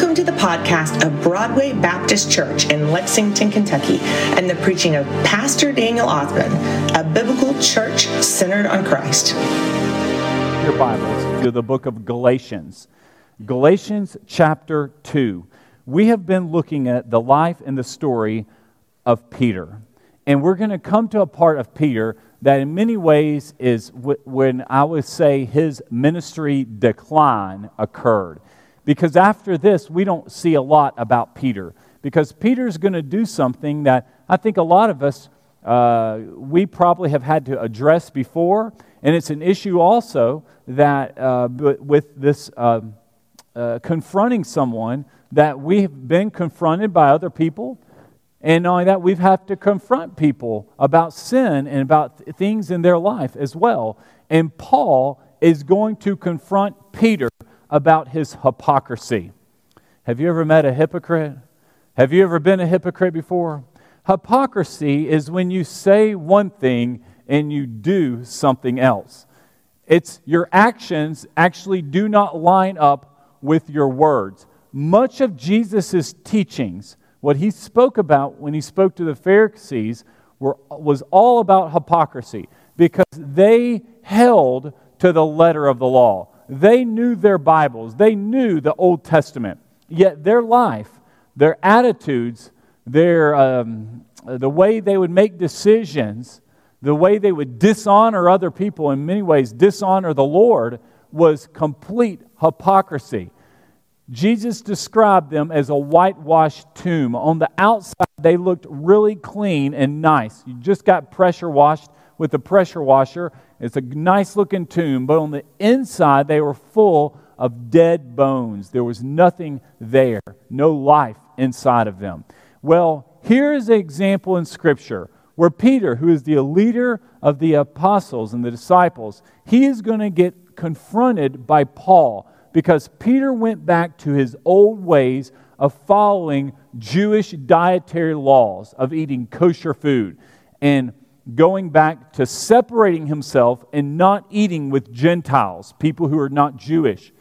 Welcome to the podcast of Broadway Baptist Church in Lexington, Kentucky, and the preaching of Pastor Daniel Ausbun, a biblical church centered on Christ. Your Bibles to the book of Galatians. Galatians chapter 2. We have been looking at the life and the story of Peter. And we're going to come to a part of Peter that in many ways is when I would say his ministry decline occurred. Because after this, we don't see a lot about Peter. Because Peter's going to do something that I think a lot of us, we probably have had to address before. And it's an issue also that with this confronting someone that we've been confronted by other people. And knowing that, we've had to confront people about sin and about things in their life as well. And Paul is going to confront Peter about his hypocrisy. Have you ever met a hypocrite? Have you ever been a hypocrite before? Hypocrisy is when you say one thing and you do something else. It's your actions actually do not line up with your words. Much of Jesus' teachings, what he spoke about when he spoke to the Pharisees, was all about hypocrisy, because they held to the letter of the law. They knew their Bibles. They knew the Old Testament. Yet their life, their attitudes, their the way they would make decisions, the way they would dishonor other people, in many ways dishonor the Lord, was complete hypocrisy. Jesus described them as a whitewashed tomb. On the outside, they looked really clean and nice. You just got pressure washed with the pressure washer. It's a nice-looking tomb, but on the inside, they were full of dead bones. There was nothing there, no life inside of them. Well, here is an example in Scripture where Peter, who is the leader of the apostles and the disciples, he is going to get confronted by Paul, because Peter went back to his old ways of following Jewish dietary laws, of eating kosher food, and going back to separating himself and not eating with Gentiles, people who are not Jewish.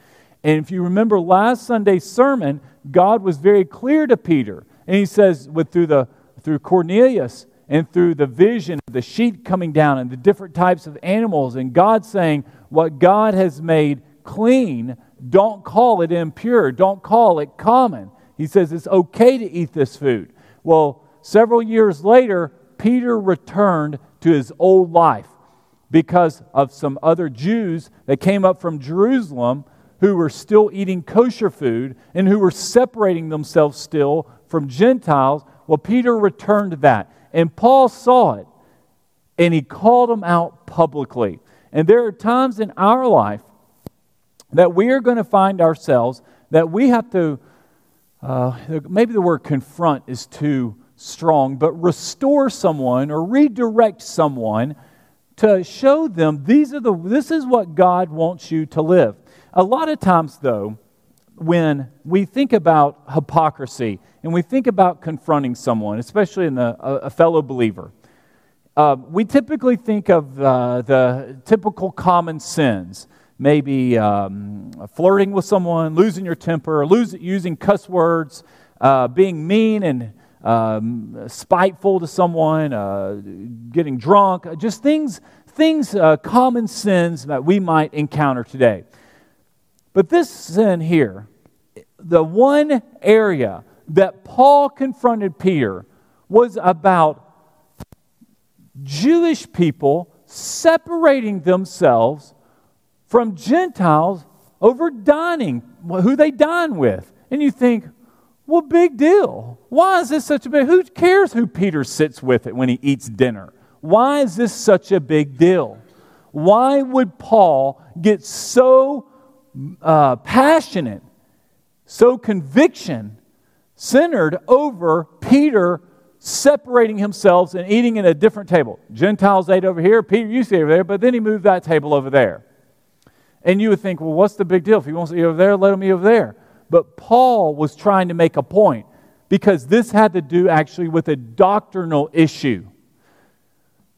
And if you remember last Sunday's sermon, God was very clear to Peter. And he says, through Cornelius and through the vision of the sheep coming down and the different types of animals, and God saying, what God has made clean, don't call it impure. Don't call it common. He says it's okay to eat this food. Well, several years later, Peter returned to his old life because of some other Jews that came up from Jerusalem who were still eating kosher food and who were separating themselves still from Gentiles. Well, Peter returned to that, and Paul saw it, and he called them out publicly. And there are times in our life that we are going to find ourselves that we have to, maybe the word confront is too strong, but restore someone or redirect someone to show them this is what God wants you to live. A lot of times, though, when we think about hypocrisy and we think about confronting someone, especially in a fellow believer, we typically think of the typical common sins. Maybe flirting with someone, losing your temper, using cuss words, being mean and spiteful to someone, getting drunk, just things, common sins that we might encounter today. But this sin here, the one area that Paul confronted Peter was about Jewish people separating themselves from Gentiles over dining, who they dine with. And you think, well, big deal. Why is this such a big deal? Who cares who Peter sits with when he eats dinner? Why is this such a big deal? Why would Paul get so passionate, so conviction-centered over Peter separating himself and eating at a different table? Gentiles ate over here, Peter used to eat over there, but then he moved that table over there. And you would think, well, what's the big deal? If he wants to eat over there, let him eat over there. But Paul was trying to make a point, because this had to do actually with a doctrinal issue.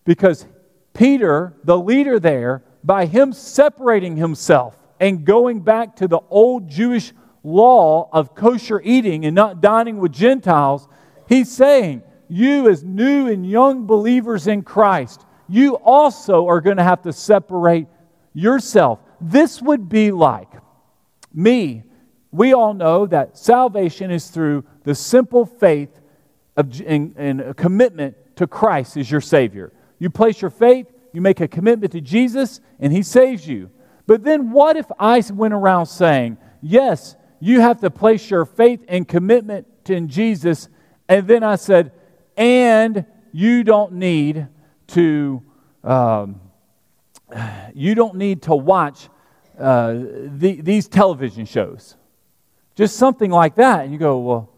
Because Peter, the leader there, by him separating himself and going back to the old Jewish law of kosher eating and not dining with Gentiles, he's saying, you as new and young believers in Christ, you also are going to have to separate yourself. This would be like me. We all know that salvation is through the simple faith and a commitment to Christ as your Savior. You place your faith, you make a commitment to Jesus, and He saves you. But then what if I went around saying, yes, you have to place your faith and commitment in Jesus, and then I said, and you don't need to watch these television shows. Just something like that. And you go, well,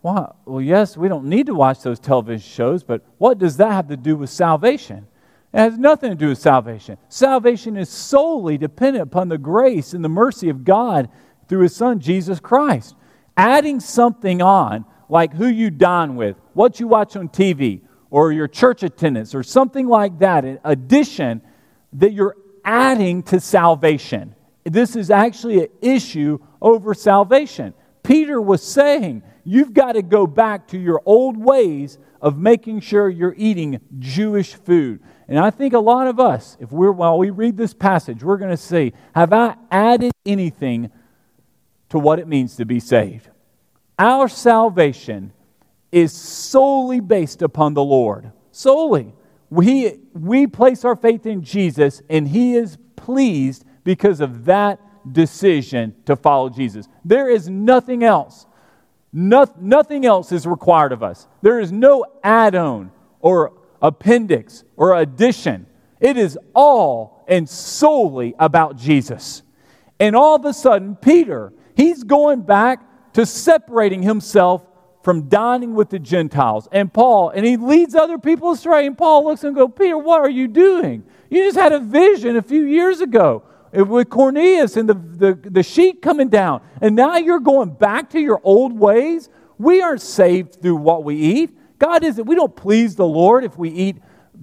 why? Well, yes, we don't need to watch those television shows, but what does that have to do with salvation? It has nothing to do with salvation. Salvation is solely dependent upon the grace and the mercy of God through His Son, Jesus Christ. Adding something on, like who you dine with, what you watch on TV, or your church attendance, or something like that, in addition, that you're adding to salvation. This is actually an issue over salvation. Peter was saying, you've got to go back to your old ways of making sure you're eating Jewish food. And I think a lot of us, while we read this passage, we're going to see, have I added anything to what it means to be saved? Our salvation is solely based upon the Lord. Solely. We place our faith in Jesus, and He is pleased because of that decision to follow Jesus. There is nothing else. Nothing else is required of us. There is no add-on or appendix or addition. It is all and solely about Jesus. And all of a sudden, Peter, he's going back to separating himself from dining with the Gentiles. And Paul, and he leads other people astray. And Paul looks and goes, Peter, what are you doing? You just had a vision a few years ago with Cornelius and the sheep coming down. And now you're going back to your old ways? We aren't saved through what we eat. God isn't. We don't please the Lord if we eat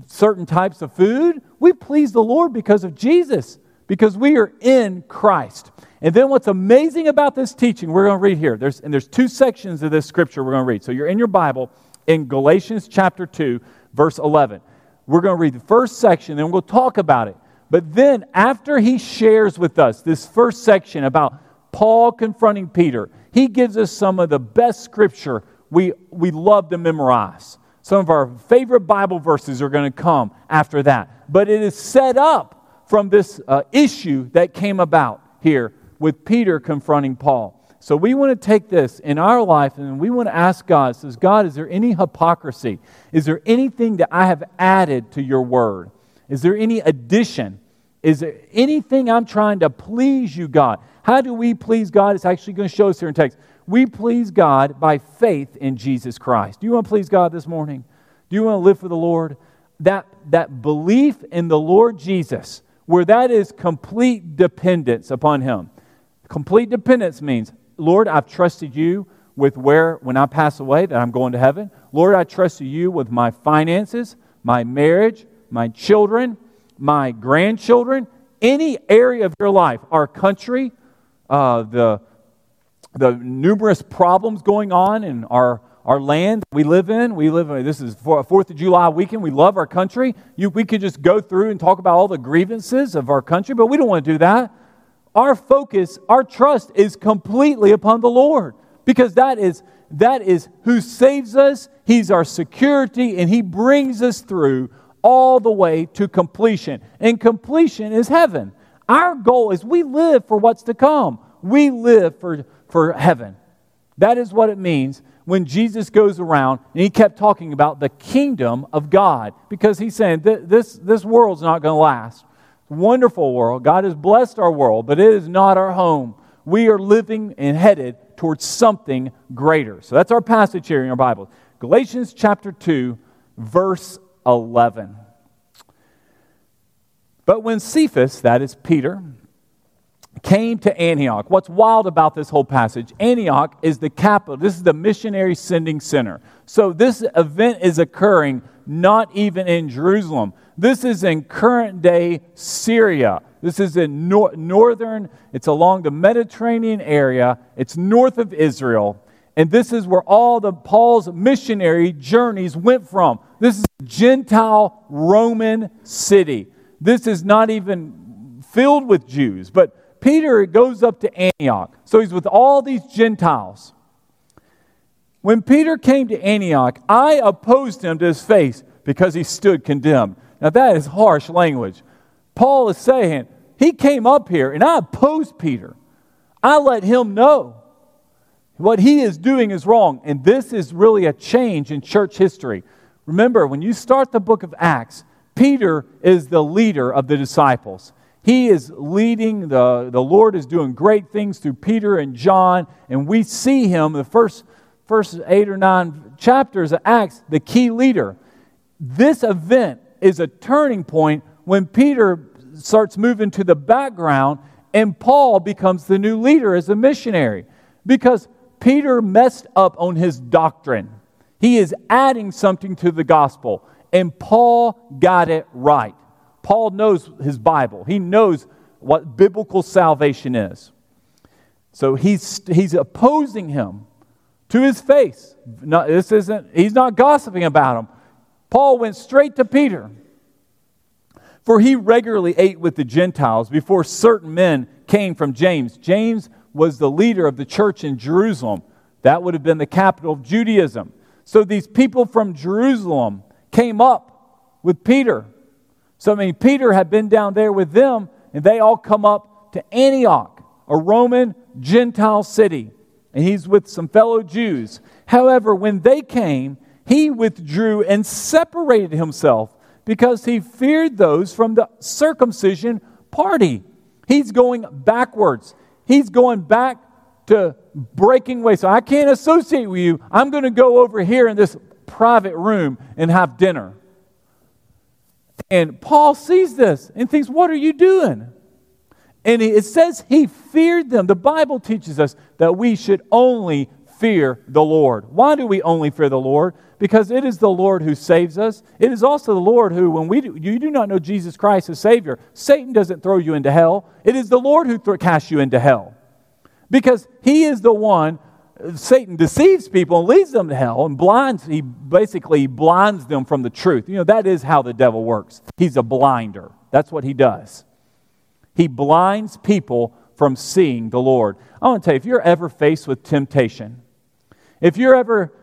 certain types of food. We please the Lord because of Jesus, because we are in Christ. And then what's amazing about this teaching, we're going to read here. There's two sections of this scripture we're going to read. So you're in your Bible in Galatians chapter 2, verse 11. We're going to read the first section, and we'll talk about it. But then after he shares with us this first section about Paul confronting Peter, he gives us some of the best scripture we love to memorize. Some of our favorite Bible verses are going to come after that. But it is set up from this issue that came about here with Peter confronting Paul. So we want to take this in our life and we want to ask God, says, God, is there any hypocrisy? Is there anything that I have added to your word? Is there any addition? Is there anything I'm trying to please you, God? How do we please God? It's actually going to show us here in text. We please God by faith in Jesus Christ. Do you want to please God this morning? Do you want to live for the Lord? That belief in the Lord Jesus, where that is complete dependence upon Him. Complete dependence means, Lord, I've trusted you with when I pass away, that I'm going to heaven. Lord, I trust you with my finances, my marriage, my children, my grandchildren, any area of your life, our country, the numerous problems going on in our land that we live in. This is 4th of July weekend. We love our country. We could just go through and talk about all the grievances of our country, but we don't want to do that. Our focus, our trust is completely upon the Lord because that is who saves us. He's our security, and He brings us through all the way to completion. And completion is heaven. Our goal is we live for what's to come. We live for heaven. That is what it means when Jesus goes around and He kept talking about the kingdom of God, because He's saying this world's not going to last. Wonderful world. God has blessed our world, but it is not our home. We are living and headed towards something greater. So that's our passage here in our Bible. Galatians chapter 2, verse 11. But when Cephas, that is Peter, came to Antioch. What's wild about this whole passage, Antioch is the capital. This is the missionary sending center. So this event is occurring not even in Jerusalem. This is in current-day Syria. This is in northern, it's along the Mediterranean area. It's north of Israel. And this is where all the Paul's missionary journeys went from. This is a Gentile Roman city. This is not even filled with Jews. But Peter goes up to Antioch. So he's with all these Gentiles. When Peter came to Antioch, I opposed him to his face because he stood condemned. Now that is harsh language. Paul is saying, he came up here and I opposed Peter. I let him know what he is doing is wrong. And this is really a change in church history. Remember, when you start the book of Acts, Peter is the leader of the disciples. He is leading. The Lord is doing great things through Peter and John. And we see him, the first 8 or 9 chapters of Acts, the key leader. This event is a turning point when Peter starts moving to the background and Paul becomes the new leader as a missionary. Because Peter messed up on his doctrine. He is adding something to the gospel. And Paul got it right. Paul knows his Bible. He knows what biblical salvation is. So he's opposing him to his face. No, he's not gossiping about him. Paul went straight to Peter. For he regularly ate with the Gentiles before certain men came from James. James was the leader of the church in Jerusalem. That would have been the capital of Judaism. So these people from Jerusalem came up with Peter. So, Peter had been down there with them, and they all come up to Antioch, a Roman Gentile city. And he's with some fellow Jews. However, when they came, he withdrew and separated himself because he feared those from the circumcision party. He's going backwards. He's going back to breaking away. So I can't associate with you. I'm going to go over here in this private room and have dinner. And Paul sees this and thinks, what are you doing? And it says he feared them. The Bible teaches us that we should only fear the Lord. Why do we only fear the Lord? Because it is the Lord who saves us. It is also the Lord who, when you do not know Jesus Christ as Savior, Satan doesn't throw you into hell. It is the Lord who casts you into hell. Because he is the one, Satan deceives people and leads them to hell and blinds them from the truth. You know, that is how the devil works. He's a blinder. That's what he does. He blinds people from seeing the Lord. I want to tell you, if you're ever faced with temptation, if you're ever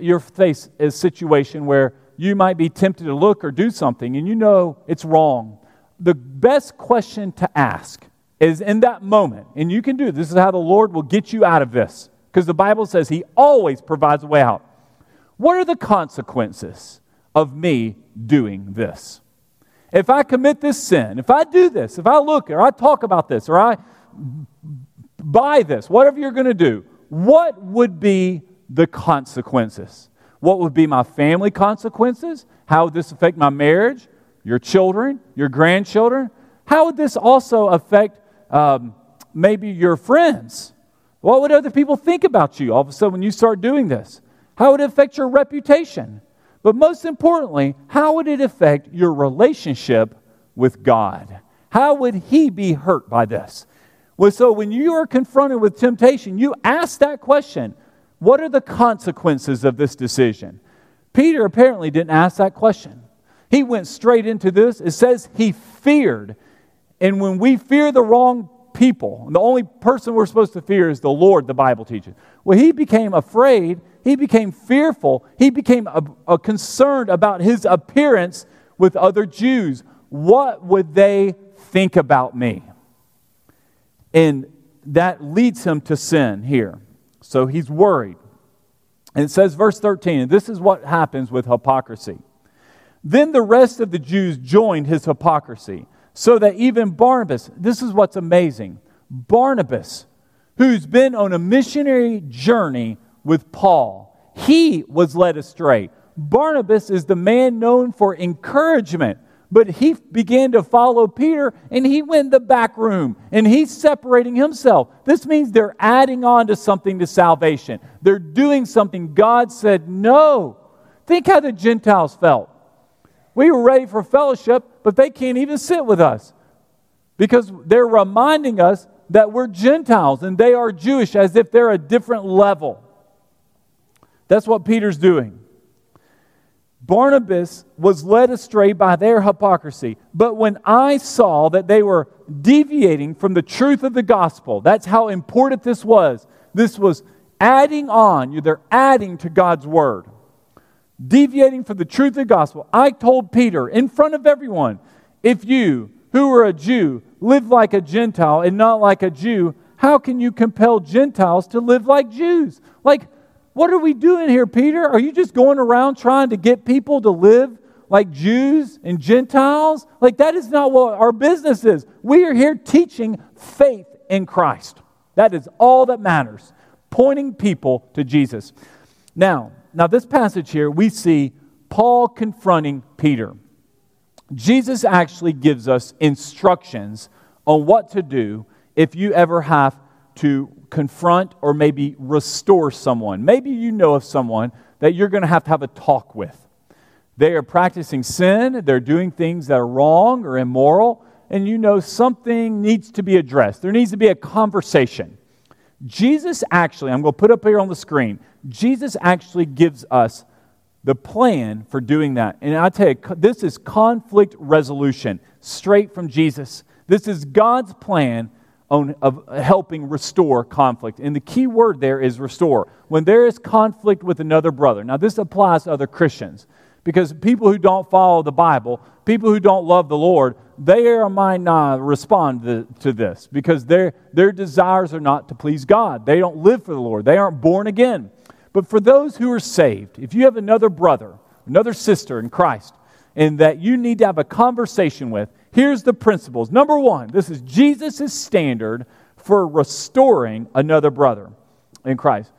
you're faced a situation where you might be tempted to look or do something and you know it's wrong, the best question to ask is in that moment, and you can do this is how the Lord will get you out of this, because the Bible says he always provides a way out. What are the consequences of me doing this? If I commit this sin, if I do this, if I look or I talk about this or I buy this, whatever you're going to do, what would be the consequences? What would be my family consequences? How would this affect my marriage, your children, your grandchildren? How would this also affect maybe your friends? What would other people think about you all of a sudden when you start doing this? How would it affect your reputation? But most importantly, how would it affect your relationship with God? How would he be hurt by this? Well, so when you are confronted with temptation, you ask that question. What are the consequences of this decision? Peter apparently didn't ask that question. He went straight into this. It says he feared. And when we fear the wrong people, the only person we're supposed to fear is the Lord, the Bible teaches. Well, he became afraid. He became fearful. He became concerned about his appearance with other Jews. What would they think about me? And that leads him to sin here. So he's worried. And it says, verse 13, and this is what happens with hypocrisy. Then the rest of the Jews joined his hypocrisy, so that even Barnabas, this is what's amazing, Barnabas, who's been on a missionary journey with Paul, he was led astray. Barnabas is the man known for encouragement, but he began to follow Peter, and he went in the back room, and he's separating himself. This means they're adding on to something to salvation. They're doing something God said no. Think how the Gentiles felt. We were ready for fellowship, but they can't even sit with us because they're reminding us that we're Gentiles and they are Jewish, as if they're a different level. That's what Peter's doing. Barnabas was led astray by their hypocrisy. But when I saw that they were deviating from the truth of the gospel, that's how important this was. This was adding on. They're adding to God's word. Deviating from the truth of the gospel. I told Peter in front of everyone, if you, who are a Jew, live like a Gentile and not like a Jew, how can you compel Gentiles to live like Jews? Like, what are we doing here, Peter? Are you just going around trying to get people to live like Jews and Gentiles? Like, that is not what our business is. We are here teaching faith in Christ. That is all that matters, pointing people to Jesus. Now this passage here, we see Paul confronting Peter. Jesus actually gives us instructions on what to do if you ever have to confront or maybe restore someone. Maybe you know of someone that you're going to have a talk with. They are practicing sin. They're doing things that are wrong or immoral. And you know something needs to be addressed. There needs to be a conversation. Jesus actually, I'm going to put up here on the screen, Jesus actually gives us the plan for doing that. And I tell you, this is conflict resolution, straight from Jesus. This is God's plan of helping restore conflict. And the key word there is restore. When there is conflict with another brother. Now, this applies to other Christians, because people who don't follow the Bible, people who don't love the Lord, they might not respond to this, because their desires are not to please God. They don't live for the Lord. They aren't born again. But for those who are saved, if you have another brother, another sister in Christ, and that you need to have a conversation with, here's the principles. Number one, this is Jesus' standard for restoring another brother in Christ.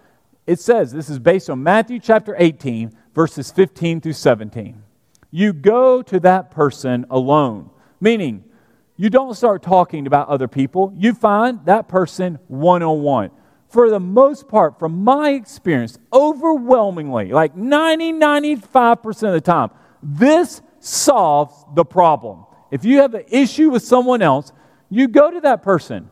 It says, this is based on Matthew chapter 18, verses 15 through 17. You go to that person alone, meaning you don't start talking about other people. You find that person one-on-one. For the most part, from my experience, overwhelmingly, like 95% of the time, this solves the problem. If you have an issue with someone else, you go to that person.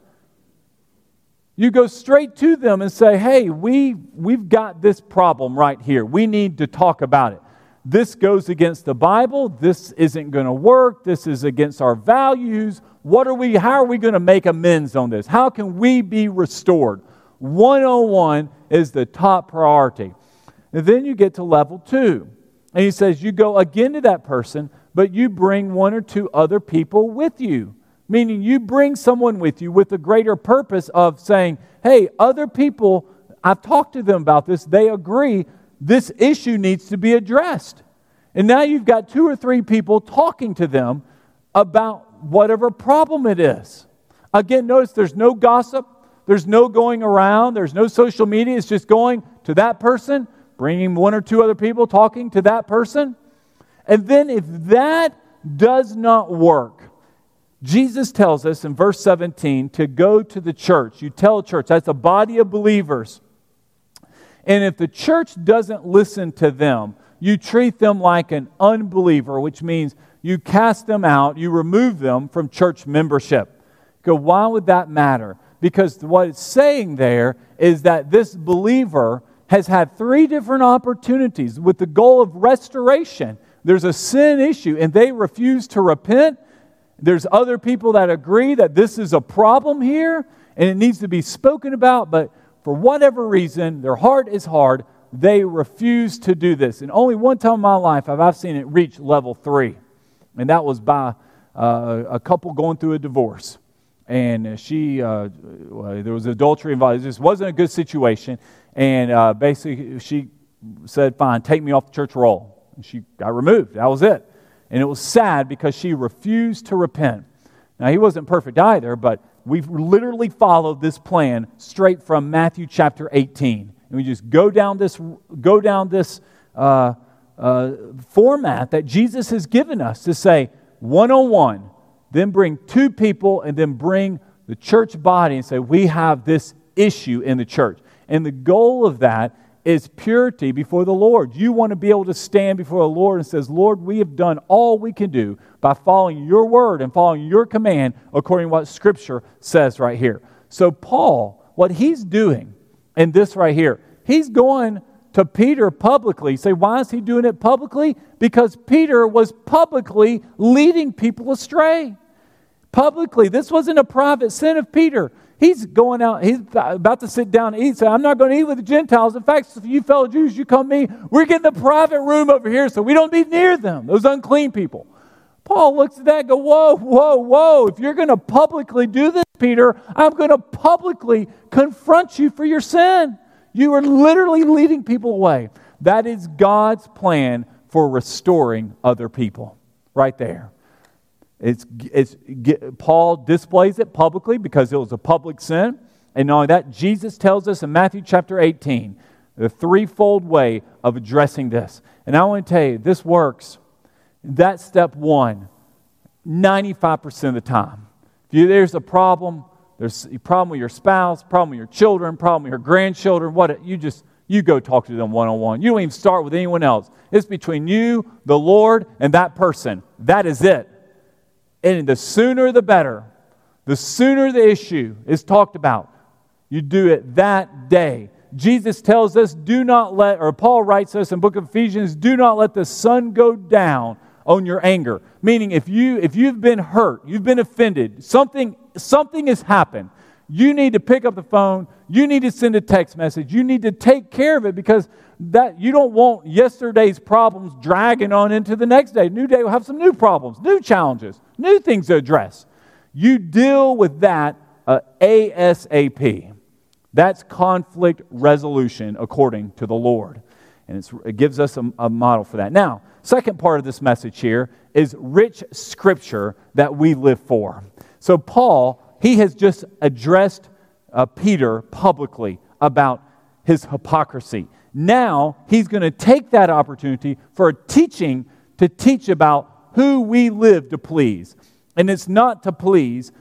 You go straight to them and say, hey, we've got this problem right here. We need to talk about it. This goes against the Bible. This isn't going to work. This is against our values. How are we going to make amends on this? How can we be restored? 101 is the top priority. And then you get to level 2. And he says you go again to that person, but you bring one or two other people with you. Meaning you bring someone with you with a greater purpose of saying, hey, other people, I've talked to them about this. They agree this issue needs to be addressed. And now you've got 2 or 3 people talking to them about whatever problem it is. Again, notice there's no gossip. There's no going around. There's no social media. It's just going to that person, bringing 1 or 2 other people, talking to that person. And then if that does not work, Jesus tells us in verse 17 to go to the church. You tell church, that's a body of believers. And if the church doesn't listen to them, you treat them like an unbeliever, which means you cast them out, you remove them from church membership. Go, why would that matter? Because what it's saying there is that this believer has had 3 different opportunities with the goal of restoration. There's a sin issue and they refuse to repent. There's other people that agree that this is a problem here and it needs to be spoken about, but for whatever reason, their heart is hard. They refuse to do this. And only one time in my life have I seen it reach level 3. And that was by a couple going through a divorce. And there was adultery involved. It just wasn't a good situation. And basically she said, fine, take me off the church roll. And she got removed. That was it. And it was sad because she refused to repent. Now, he wasn't perfect either, but we've literally followed this plan straight from Matthew chapter 18. And we just go down this format that Jesus has given us to say, one-on-one. Then bring 2 people and then bring the church body and say, we have this issue in the church. And the goal of that is purity before the Lord. You want to be able to stand before the Lord and says, Lord, we have done all we can do by following your word and following your command according to what Scripture says right here. So Paul, what he's doing in this right here, he's going to Peter publicly. You say, why is he doing it publicly? Because Peter was publicly leading people astray. Publicly. This wasn't a private sin of Peter. He's going out. He's about to sit down and eat. So I'm not going to eat with the Gentiles. In fact, if you fellow Jews, you come to me. We're getting the private room over here so we don't be near them, those unclean people. Paul looks at that and goes, whoa, whoa, whoa. If you're going to publicly do this, Peter, I'm going to publicly confront you for your sin. You are literally leading people away. That is God's plan for restoring other people right there. Paul displays it publicly because it was a public sin. And knowing that, Jesus tells us in Matthew chapter 18, the threefold way of addressing this. And I want to tell you, this works. That's step one, 95% of the time. If there's a problem, there's a problem with your spouse, problem with your children, problem with your grandchildren, what you go talk to them one-on-one. You don't even start with anyone else. It's between you, the Lord, and that person. That is it. And the sooner the better. The sooner the issue is talked about. You do it that day. Jesus tells us, Paul writes us in the book of Ephesians, do not let the sun go down on your anger. Meaning if you've been hurt, you've been offended, something has happened. You need to pick up the phone. You need to send a text message. You need to take care of it because that you don't want yesterday's problems dragging on into the next day. New day will have some new problems, new challenges, new things to address. You deal with that ASAP. That's conflict resolution according to the Lord. And it gives us a model for that. Now, second part of this message here is rich Scripture that we live for. So Paul, he has just addressed Peter publicly about his hypocrisy. Now, he's going to take that opportunity for a teaching to teach about who we live to please. And it's not to please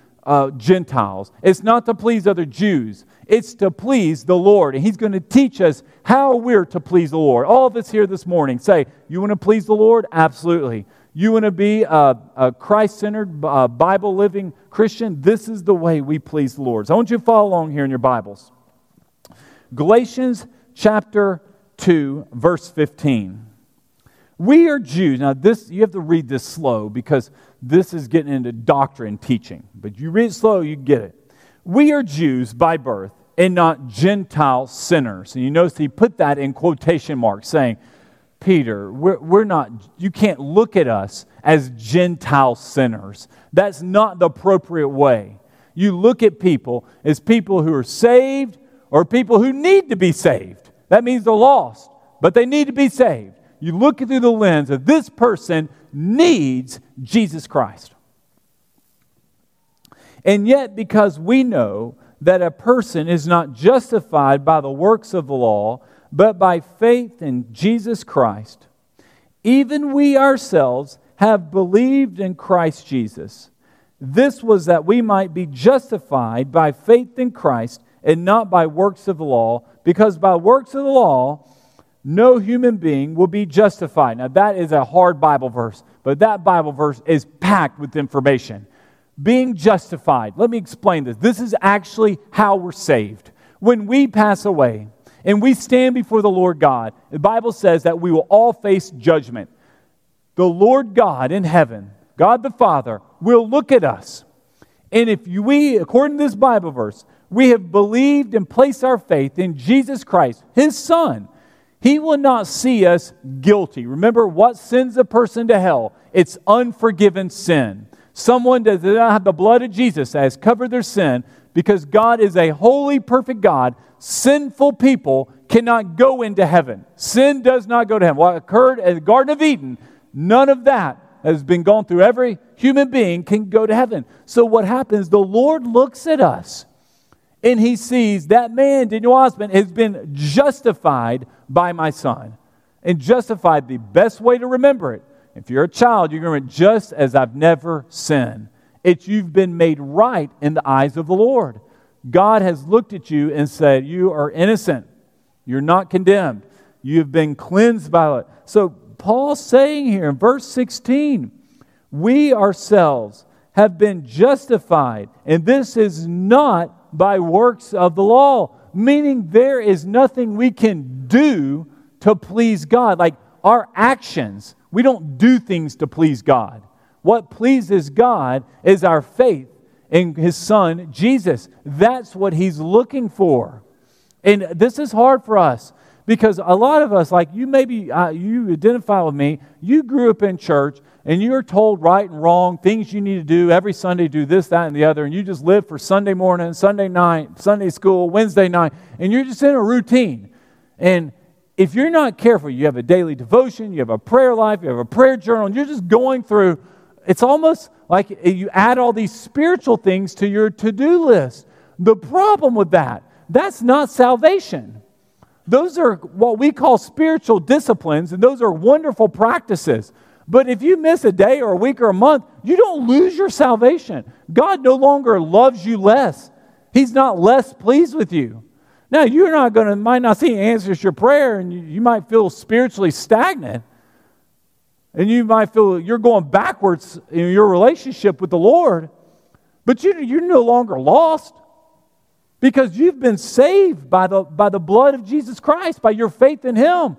Gentiles. It's not to please other Jews. It's to please the Lord. And he's going to teach us how we're to please the Lord. All of us here this morning say, you want to please the Lord? Absolutely. You want to be a Christ-centered, Bible-living Christian? This is the way we please the Lord. So I want you to follow along here in your Bibles. Galatians chapter 2, verse 15. We are Jews. Now, this you have to read this slow because this is getting into doctrine teaching. But you read it slow, you get it. We are Jews by birth and not Gentile sinners. And you notice he put that in quotation marks saying, Peter, we're not, you can't look at us as Gentile sinners. That's not the appropriate way. You look at people as people who are saved or people who need to be saved. That means they're lost, but they need to be saved. You look through the lens of this person needs Jesus Christ. And yet, because we know that a person is not justified by the works of the law, but by faith in Jesus Christ, even we ourselves have believed in Christ Jesus. This was that we might be justified by faith in Christ and not by works of the law, because by works of the law, no human being will be justified. Now, that is a hard Bible verse, but that Bible verse is packed with information. Being justified. Let me explain this. This is actually how we're saved. When we pass away, and we stand before the Lord God. The Bible says that we will all face judgment. The Lord God in heaven, God the Father, will look at us. And if we, according to this Bible verse, we have believed and placed our faith in Jesus Christ, His Son, He will not see us guilty. Remember, what sends a person to hell? It's unforgiven sin. Someone does not have the blood of Jesus that has covered their sin, because God is a holy, perfect God. Sinful people cannot go into heaven. Sin does not go to heaven. What occurred at the Garden of Eden, none of that has been gone through. Every human being can go to heaven. So what happens, the Lord looks at us and He sees that man, Daniel Ausbun, has been justified by my Son. And justified, the best way to remember it, if you're a child, you're going to remember, just as I've never sinned. It's you've been made right in the eyes of the Lord. God has looked at you and said, you are innocent. You're not condemned. You've been cleansed by it. So Paul's saying here in verse 16, we ourselves have been justified, and this is not by works of the law, meaning there is nothing we can do to please God. Like our actions, we don't do things to please God. What pleases God is our faith in His Son, Jesus. That's what He's looking for. And this is hard for us because a lot of us, like you maybe, you identify with me, you grew up in church and you were told right and wrong, things you need to do every Sunday, do this, that, and the other, and you just live for Sunday morning, Sunday night, Sunday school, Wednesday night, and you're just in a routine. And if you're not careful, you have a daily devotion, you have a prayer life, you have a prayer journal, and you're just going through. It's almost like you add all these spiritual things to your to-do list. The problem with that, that's not salvation. Those are what we call spiritual disciplines, and those are wonderful practices. But if you miss a day or a week or a month, you don't lose your salvation. God no longer loves you less. He's not less pleased with you. Now, you're not going to, might not see answers to your prayer, and you might feel spiritually stagnant. And you might feel you're going backwards in your relationship with the Lord, but you're no longer lost because you've been saved by the blood of Jesus Christ, by your faith in Him.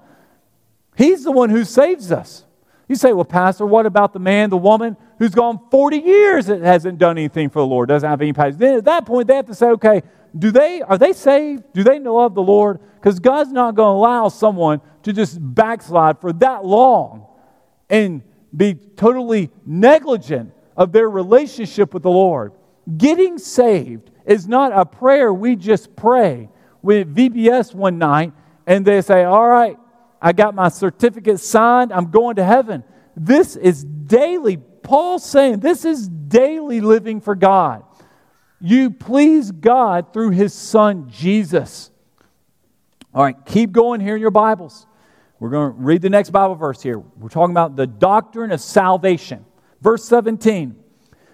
He's the one who saves us. You say, well, Pastor, what about the man, the woman who's gone 40 years and hasn't done anything for the Lord, doesn't have any patience? Then at that point, they have to say, okay, are they saved? Do they love the Lord? Because God's not going to allow someone to just backslide for that long and be totally negligent of their relationship with the Lord. Getting saved is not a prayer we just pray. We at VBS one night, and they say, all right, I got my certificate signed, I'm going to heaven. This is daily. Paul's saying this is daily living for God. You please God through His Son, Jesus. All right, keep going here in your Bibles. We're going to read the next Bible verse here. We're talking about the doctrine of salvation. Verse 17.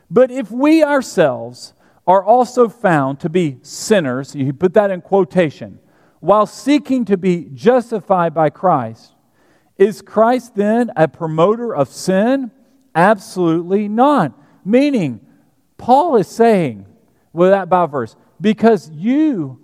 But if we ourselves are also found to be sinners, you put that in quotation, while seeking to be justified by Christ, is Christ then a promoter of sin? Absolutely not. Meaning, Paul is saying, with that Bible verse, because you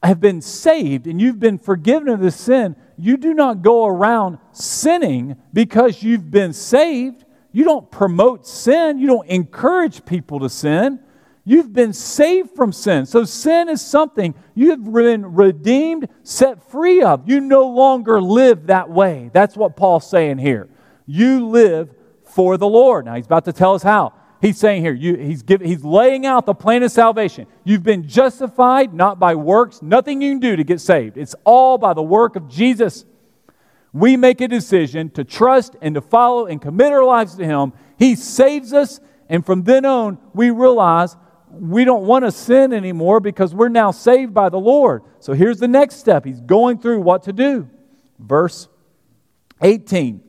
have been saved and you've been forgiven of this sin, you do not go around sinning because you've been saved. You don't promote sin. You don't encourage people to sin. You've been saved from sin. So sin is something you've been redeemed, set free of. You no longer live that way. That's what Paul's saying here. You live for the Lord. Now, he's about to tell us how. He's saying here, he's laying out the plan of salvation. You've been justified, not by works, nothing you can do to get saved. It's all by the work of Jesus. We make a decision to trust and to follow and commit our lives to Him. He saves us, and from then on, we realize we don't want to sin anymore because we're now saved by the Lord. So here's the next step. He's going through what to do. Verse 18.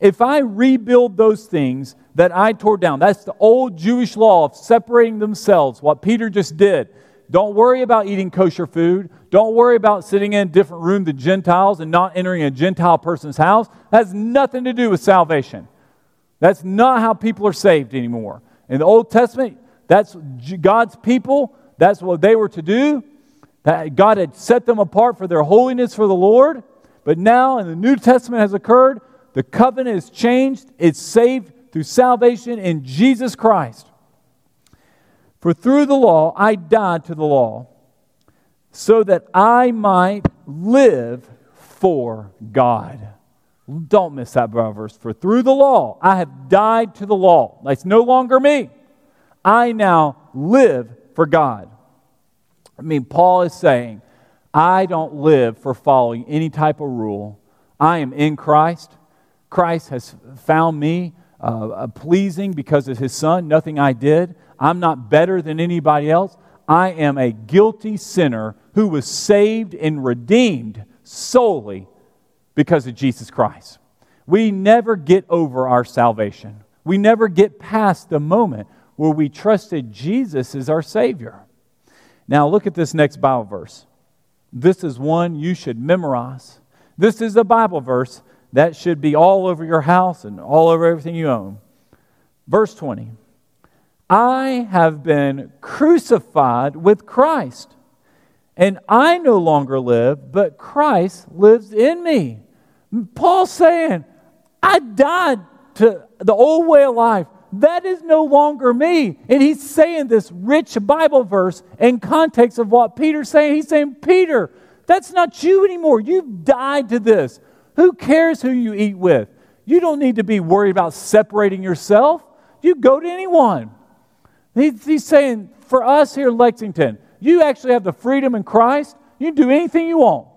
If I rebuild those things that I tore down, that's the old Jewish law of separating themselves, what Peter just did. Don't worry about eating kosher food. Don't worry about sitting in a different room than Gentiles and not entering a Gentile person's house. That has nothing to do with salvation. That's not how people are saved anymore. In the Old Testament, that's God's people. That's what they were to do. That God had set them apart for their holiness for the Lord. But now, in the New Testament has occurred, the covenant is changed. It's saved through salvation in Jesus Christ. For through the law, I died to the law so that I might live for God. Don't miss that verse. For through the law, I have died to the law. It's no longer me. I now live for God. I mean, Paul is saying, I don't live for following any type of rule. I am in Christ. Christ has found me pleasing because of His Son. Nothing I did. I'm not better than anybody else. I am a guilty sinner who was saved and redeemed solely because of Jesus Christ. We never get over our salvation. We never get past the moment where we trusted Jesus as our Savior. Now look at this next Bible verse. This is one you should memorize. This is a Bible verse that should be all over your house and all over everything you own. Verse 20. I have been crucified with Christ, and I no longer live, but Christ lives in me. Paul's saying, I died to the old way of life. That is no longer me. And he's saying this rich Bible verse in context of what Peter's saying. He's saying, Peter, that's not you anymore. You've died to this. Who cares who you eat with? You don't need to be worried about separating yourself. You go to anyone. He's saying, for us here in Lexington, you actually have the freedom in Christ. You can do anything you want.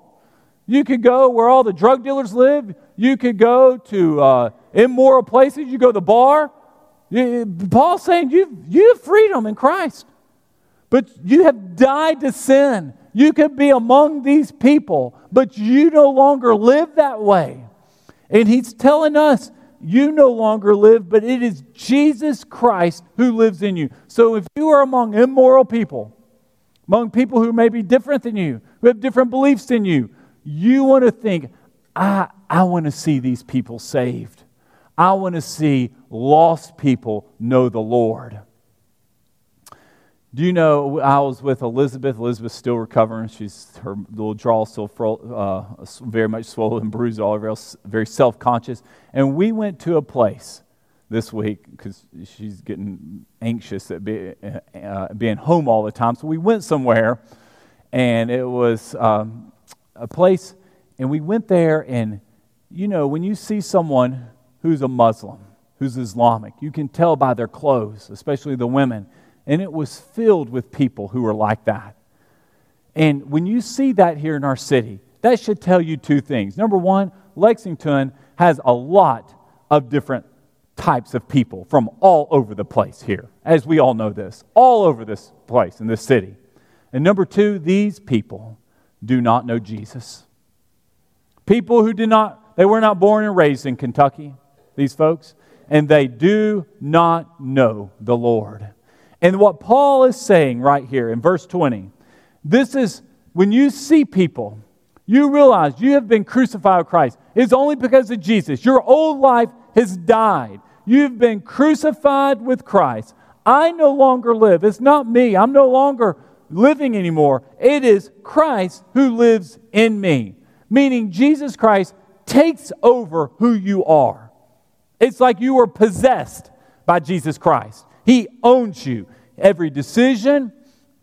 You could go where all the drug dealers live. You could go to immoral places. You go to the bar. Paul's saying you have freedom in Christ, but you have died to sin. You can be among these people, but you no longer live that way. And he's telling us, you no longer live, but it is Jesus Christ who lives in you. So if you are among immoral people, among people who may be different than you, who have different beliefs than you, you want to think, I want to see these people saved. I want to see lost people know the Lord. Do you know, I was with Elizabeth. Elizabeth's still recovering. Her little jaw is still very much swollen, bruised, all over, very self-conscious. And we went to a place this week because she's getting anxious at being home all the time. So we went somewhere, and it was a place, and we went there, and you know, when you see someone who's a Muslim, who's Islamic, you can tell by their clothes, especially the women. And it was filled with people who are like that. And when you see that here in our city, that should tell you two things. Number one, Lexington has a lot of different types of people from all over the place here, as we all know this, all over this place in this city. And number two, these people do not know Jesus. People who they were not born and raised in Kentucky, these folks, and they do not know the Lord. And what Paul is saying right here in verse 20, this is when you see people, you realize you have been crucified with Christ. It's only because of Jesus. Your old life has died. You've been crucified with Christ. I no longer live. It's not me. I'm no longer living anymore. It is Christ who lives in me. Meaning Jesus Christ takes over who you are. It's like you were possessed by Jesus Christ. He owns you. Every decision,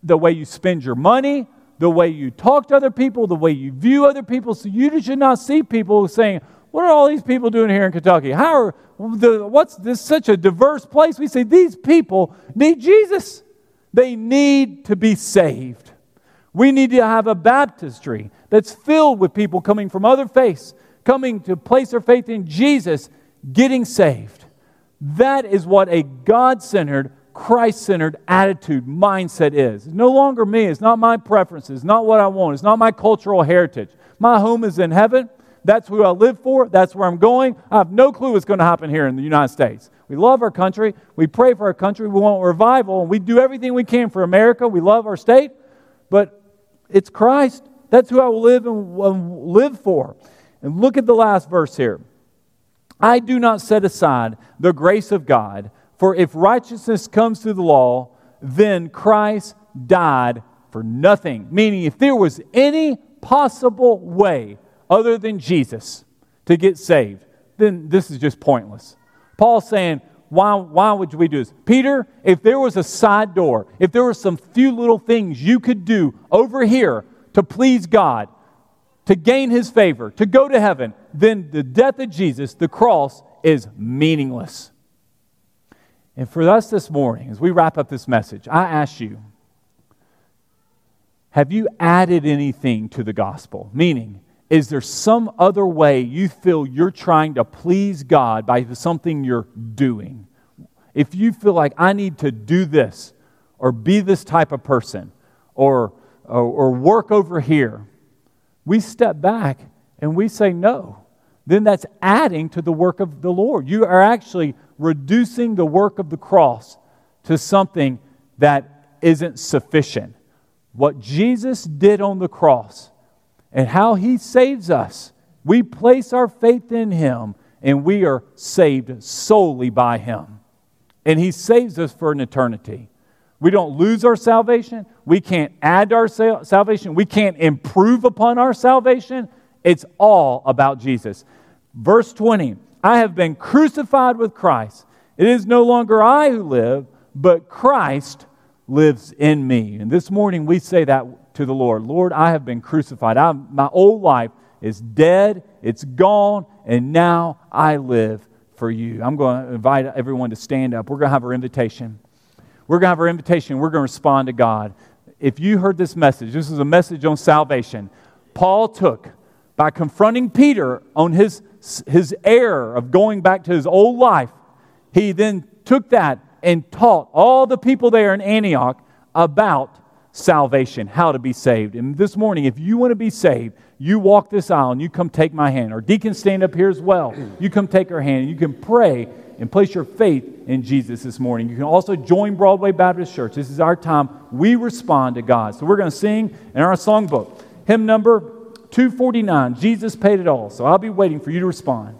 the way you spend your money, the way you talk to other people, the way you view other people. So you should not see people saying, what are all these people doing here in Kentucky? What's this such a diverse place? We say these people need Jesus. They need to be saved. We need to have a baptistry that's filled with people coming from other faiths, coming to place their faith in Jesus, getting saved. That is what a God-centered, Christ-centered attitude, mindset is. It's no longer me. It's not my preferences. It's not what I want. It's not my cultural heritage. My home is in heaven. That's who I live for. That's where I'm going. I have no clue what's going to happen here in the United States. We love our country. We pray for our country. We want revival. And we do everything we can for America. We love our state. But it's Christ. That's who I will live and live for. And look at the last verse here. I do not set aside the grace of God, for if righteousness comes through the law, then Christ died for nothing. Meaning, if there was any possible way other than Jesus to get saved, then this is just pointless. Paul's saying, why would we do this? Peter, if there was a side door, if there were some few little things you could do over here to please God, to gain His favor, to go to heaven, then the death of Jesus, the cross, is meaningless. And for us this morning, as we wrap up this message, I ask you, have you added anything to the gospel? Meaning, is there some other way you feel you're trying to please God by something you're doing? If you feel like, I need to do this, or be this type of person, or work over here, we step back and we say no, then that's adding to the work of the Lord. You are actually reducing the work of the cross to something that isn't sufficient. What Jesus did on the cross and how He saves us. We place our faith in Him, and we are saved solely by Him. And He saves us for an eternity. We don't lose our salvation. We can't add to our salvation. We can't improve upon our salvation. It's all about Jesus. Verse 20, I have been crucified with Christ. It is no longer I who live, but Christ lives in me. And this morning we say that to the Lord. Lord, I have been crucified. My old life is dead. It's gone. And now I live for You. I'm going to invite everyone to stand up. We're going to have our invitation. We're going to have our invitation. We're going to respond to God. If you heard this message, this is a message on salvation. Paul took, by confronting Peter on his error of going back to his old life, he then took that and taught all the people there in Antioch about salvation, how to be saved. And this morning, if you want to be saved, you walk this aisle and you come take my hand. Our deacons stand up here as well. You come take her hand and you can pray and place your faith in Jesus this morning. You can also join Broadway Baptist Church. This is our time. We respond to God. So we're going to sing in our songbook, hymn number 249, Jesus Paid It All. So I'll be waiting for you to respond.